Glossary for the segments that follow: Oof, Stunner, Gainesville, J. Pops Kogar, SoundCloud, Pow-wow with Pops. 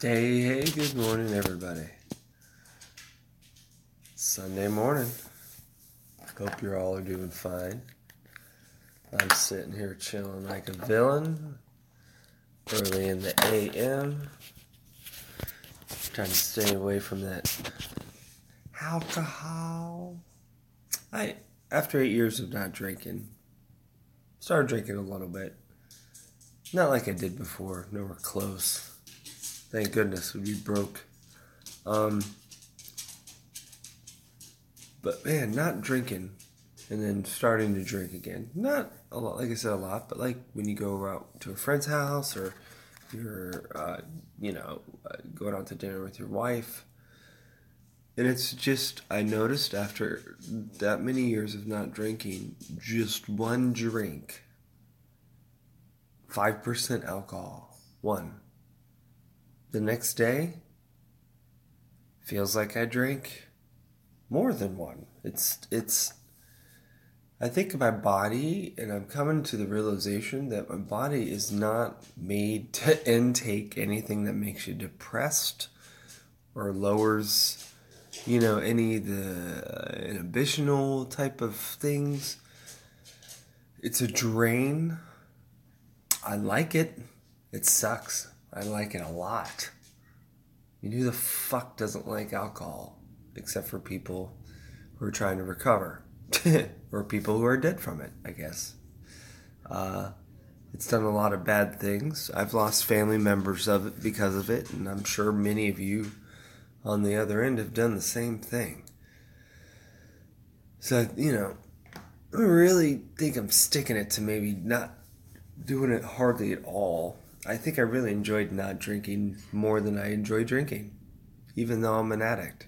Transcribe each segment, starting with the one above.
Hey, good morning, everybody. Sunday morning. Hope you're all are doing fine. I'm sitting here chilling like a villain. Early in the a.m. Trying to stay away from that alcohol. After 8 years of not drinking, started drinking a little bit. Not like I did before. Nowhere close. Thank goodness we'd be broke. But man, not drinking and then starting to drink again. Not a lot, like I said, a lot, but like when you go out to a friend's house or you're, going out to dinner with your wife. And it's just, I noticed after that many years of not drinking, just one drink, 5% alcohol, one. The next day, feels like I drank more than one. It's. I think my body, and I'm coming to the realization that my body is not made to intake anything that makes you depressed or lowers, any of the inhibitional type of things. It's a drain. I like it. It sucks. I like it a lot. I mean, who the fuck doesn't like alcohol? Except for people who are trying to recover. Or people who are dead from it, I guess. It's done a lot of bad things. I've lost family members of it because of it. And I'm sure many of you on the other end have done the same thing. So, I really think I'm sticking it to maybe not doing it hardly at all. I think I really enjoyed not drinking more than I enjoy drinking, even though I'm an addict.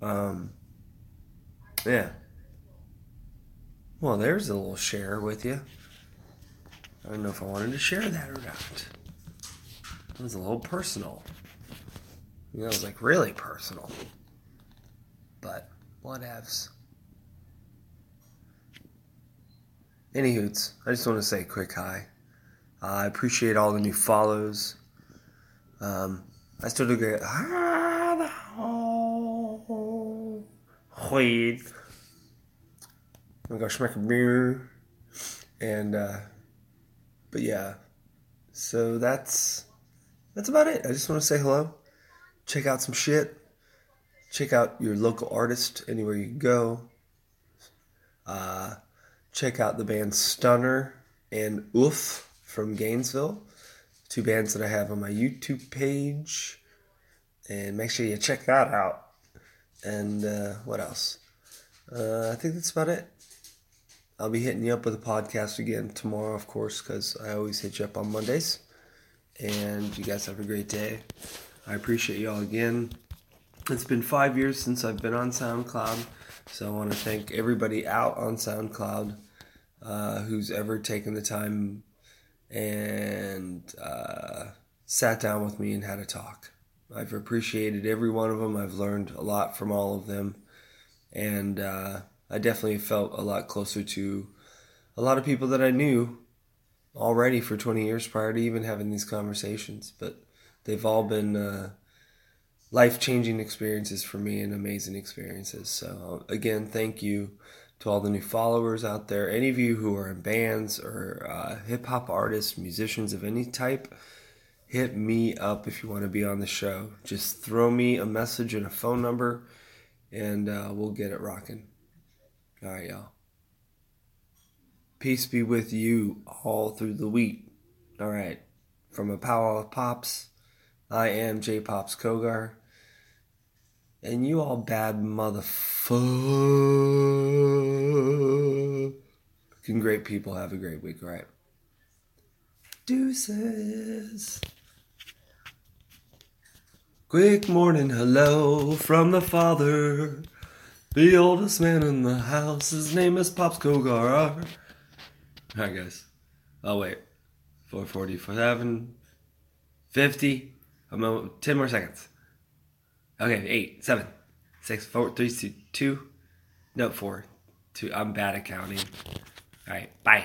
Yeah. Well, there's a little share with you. I don't know if I wanted to share that or not. It was a little personal. It was like really personal. But whatevs. Anywho, I just want to say a quick hi. I appreciate all the new follows. I still do get... Weed. I'm going to go smack a beer. But yeah. So that's about it. I just want to say hello. Check out some shit. Check out your local artist anywhere you go. Check out the band Stunner and Oof from Gainesville, two bands that I have on my YouTube page, and make sure you check that out, and what else, I think that's about it. I'll be hitting you up with a podcast again tomorrow, of course, because I always hit you up on Mondays, and you guys have a great day. I appreciate you all again. It's been 5 years since I've been on SoundCloud, so I want to thank everybody out on SoundCloud who's ever taken the time and sat down with me and had a talk. I've appreciated every one of them. I've learned a lot from all of them. And I definitely felt a lot closer to a lot of people that I knew already for 20 years prior to even having these conversations. But they've all been life-changing experiences for me and amazing experiences. So, again, thank you. To all the new followers out there, any of you who are in bands or hip-hop artists, musicians of any type, hit me up if you want to be on the show. Just throw me a message and a phone number, and we'll get it rocking. All right, y'all. Peace be with you all through the week. All right. From A Pow-wow with Pops, I am J. Pops Kogar. And you all bad motherfucking great people. Have a great week, all right? Deuces. Quick morning hello from the father. The oldest man in the house. His name is Pops Kogar. All right, guys. Oh, wait. 447. 50. 10 more seconds. Okay, 8, 7, 6, 4, 3, 2, 4, 2. I'm bad at counting. All right, bye.